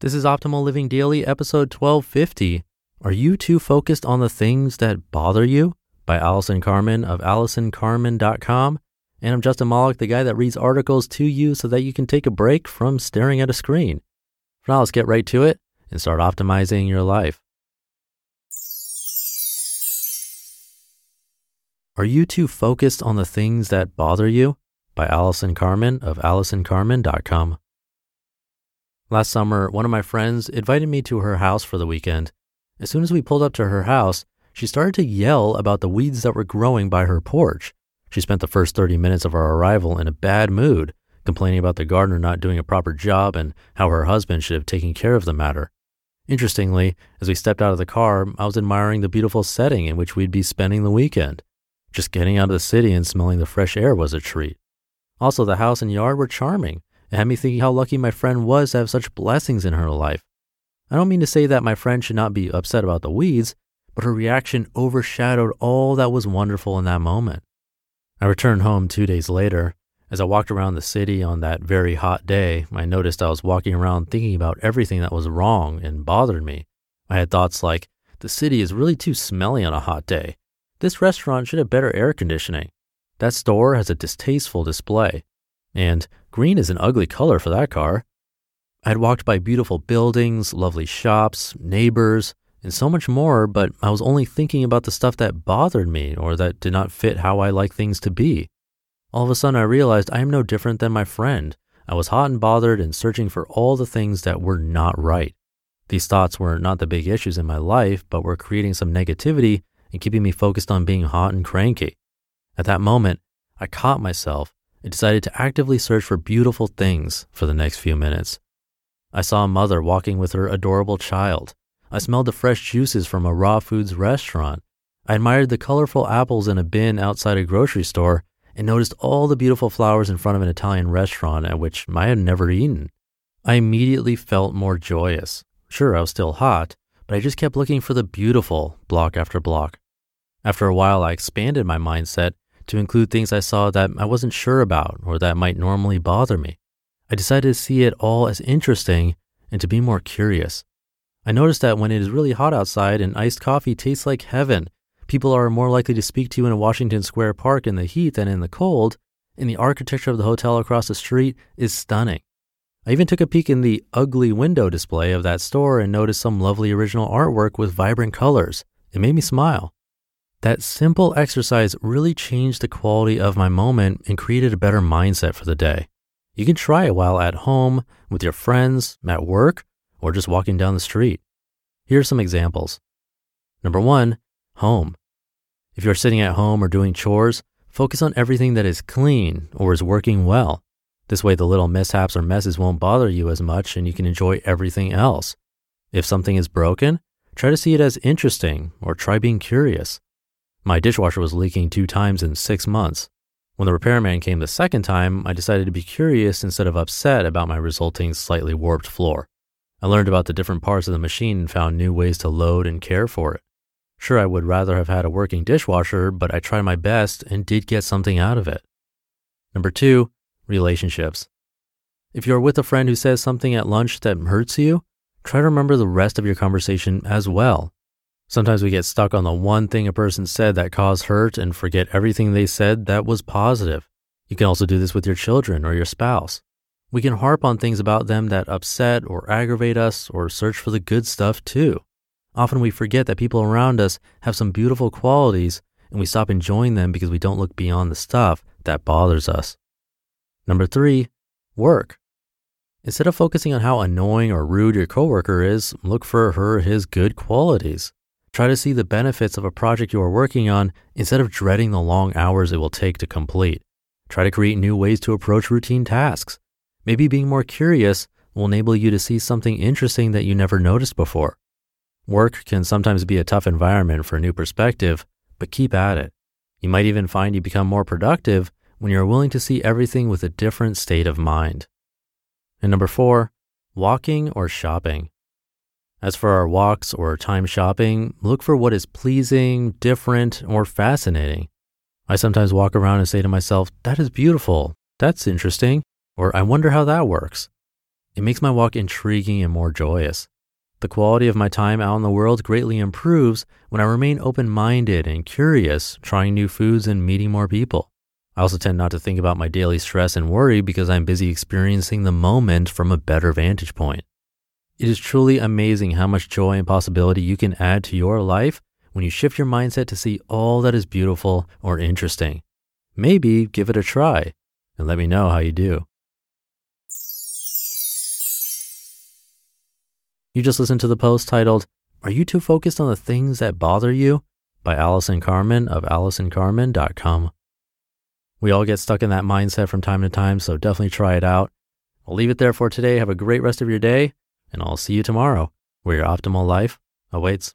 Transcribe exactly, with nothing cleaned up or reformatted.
This is Optimal Living Daily, episode twelve fifty. Are you too focused on the things that bother you? By Allison Carmen of allison carmen dot com. And I'm Justin Mullick, the guy that reads articles to you so that you can take a break from staring at a screen. For now, let's get right to it and start optimizing your life. Are you too focused on the things that bother you? By Allison Carmen of allison carmen dot com. Last summer, one of my friends invited me to her house for the weekend. As soon as we pulled up to her house, she started to yell about the weeds that were growing by her porch. She spent the first thirty minutes of our arrival in a bad mood, complaining about the gardener not doing a proper job and how her husband should have taken care of the matter. Interestingly, as we stepped out of the car, I was admiring the beautiful setting in which we'd be spending the weekend. Just getting out of the city and smelling the fresh air was a treat. Also, the house and yard were charming. It had me thinking how lucky my friend was to have such blessings in her life. I don't mean to say that my friend should not be upset about the weeds, but her reaction overshadowed all that was wonderful in that moment. I returned home two days later. As I walked around the city on that very hot day, I noticed I was walking around thinking about everything that was wrong and bothered me. I had thoughts like, the city is really too smelly on a hot day. This restaurant should have better air conditioning. That store has a distasteful display. And green is an ugly color for that car. I'd walked by beautiful buildings, lovely shops, neighbors, and so much more, but I was only thinking about the stuff that bothered me or that did not fit how I like things to be. All of a sudden, I realized I am no different than my friend. I was hot and bothered and searching for all the things that were not right. These thoughts were not the big issues in my life, but were creating some negativity and keeping me focused on being hot and cranky. At that moment, I caught myself. I decided to actively search for beautiful things for the next few minutes. I saw a mother walking with her adorable child. I smelled the fresh juices from a raw foods restaurant. I admired the colorful apples in a bin outside a grocery store and noticed all the beautiful flowers in front of an Italian restaurant at which I had never eaten. I immediately felt more joyous. Sure, I was still hot, but I just kept looking for the beautiful block after block. After a while, I expanded my mindset to include things I saw that I wasn't sure about or that might normally bother me. I decided to see it all as interesting and to be more curious. I noticed that when it is really hot outside and iced coffee tastes like heaven, people are more likely to speak to you in a Washington Square Park in the heat than in the cold, and the architecture of the hotel across the street is stunning. I even took a peek in the ugly window display of that store and noticed some lovely original artwork with vibrant colors. It made me smile. That simple exercise really changed the quality of my moment and created a better mindset for the day. You can try it while at home, with your friends, at work, or just walking down the street. Here are some examples. Number one, home. If you're sitting at home or doing chores, focus on everything that is clean or is working well. This way the little mishaps or messes won't bother you as much and you can enjoy everything else. If something is broken, try to see it as interesting or try being curious. My dishwasher was leaking two times in six months. When the repairman came the second time, I decided to be curious instead of upset about my resulting slightly warped floor. I learned about the different parts of the machine and found new ways to load and care for it. Sure, I would rather have had a working dishwasher, but I tried my best and did get something out of it. Number two, relationships. If you're with a friend who says something at lunch that hurts you, try to remember the rest of your conversation as well. Sometimes we get stuck on the one thing a person said that caused hurt and forget everything they said that was positive. You can also do this with your children or your spouse. We can harp on things about them that upset or aggravate us or search for the good stuff too. Often we forget that people around us have some beautiful qualities and we stop enjoying them because we don't look beyond the stuff that bothers us. Number three, work. Instead of focusing on how annoying or rude your coworker is, look for her or his good qualities. Try to see the benefits of a project you are working on instead of dreading the long hours it will take to complete. Try to create new ways to approach routine tasks. Maybe being more curious will enable you to see something interesting that you never noticed before. Work can sometimes be a tough environment for a new perspective, but keep at it. You might even find you become more productive when you're willing to see everything with a different state of mind. And number four, walking or shopping. As for our walks or time shopping, look for what is pleasing, different, or fascinating. I sometimes walk around and say to myself, that is beautiful, that's interesting, or I wonder how that works. It makes my walk intriguing and more joyous. The quality of my time out in the world greatly improves when I remain open-minded and curious, trying new foods and meeting more people. I also tend not to think about my daily stress and worry because I'm busy experiencing the moment from a better vantage point. It is truly amazing how much joy and possibility you can add to your life when you shift your mindset to see all that is beautiful or interesting. Maybe give it a try and let me know how you do. You just listened to the post titled, Are You Too Focused on the Things That Bother You? By Allison Carmen of allison carmen dot com. We all get stuck in that mindset from time to time, so definitely try it out. I'll leave it there for today. Have a great rest of your day, and I'll see you tomorrow, where your optimal life awaits.